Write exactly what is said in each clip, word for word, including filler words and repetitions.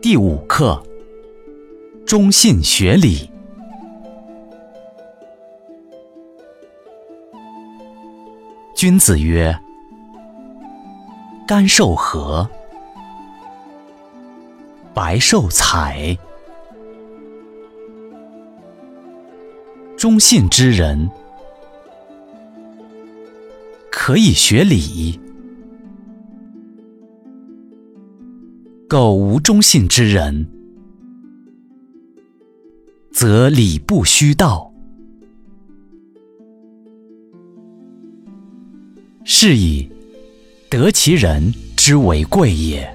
第五课，忠信学理。君子曰：甘受和，白受财。忠信之人，可以学礼；苟无忠信之人，则礼不虚道。是以得其人之为贵也。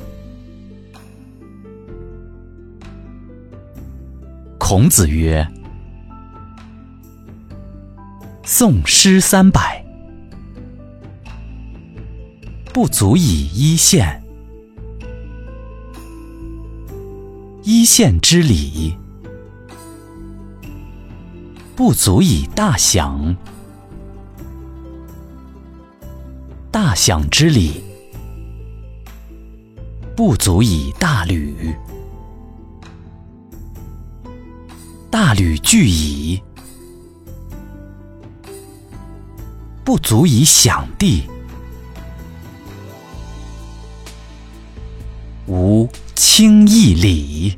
孔子曰：诵诗三百，不足以一县。一县之礼，不足以大享；大享之礼，不足以大履；大履俱矣，不足以享地。无轻易礼。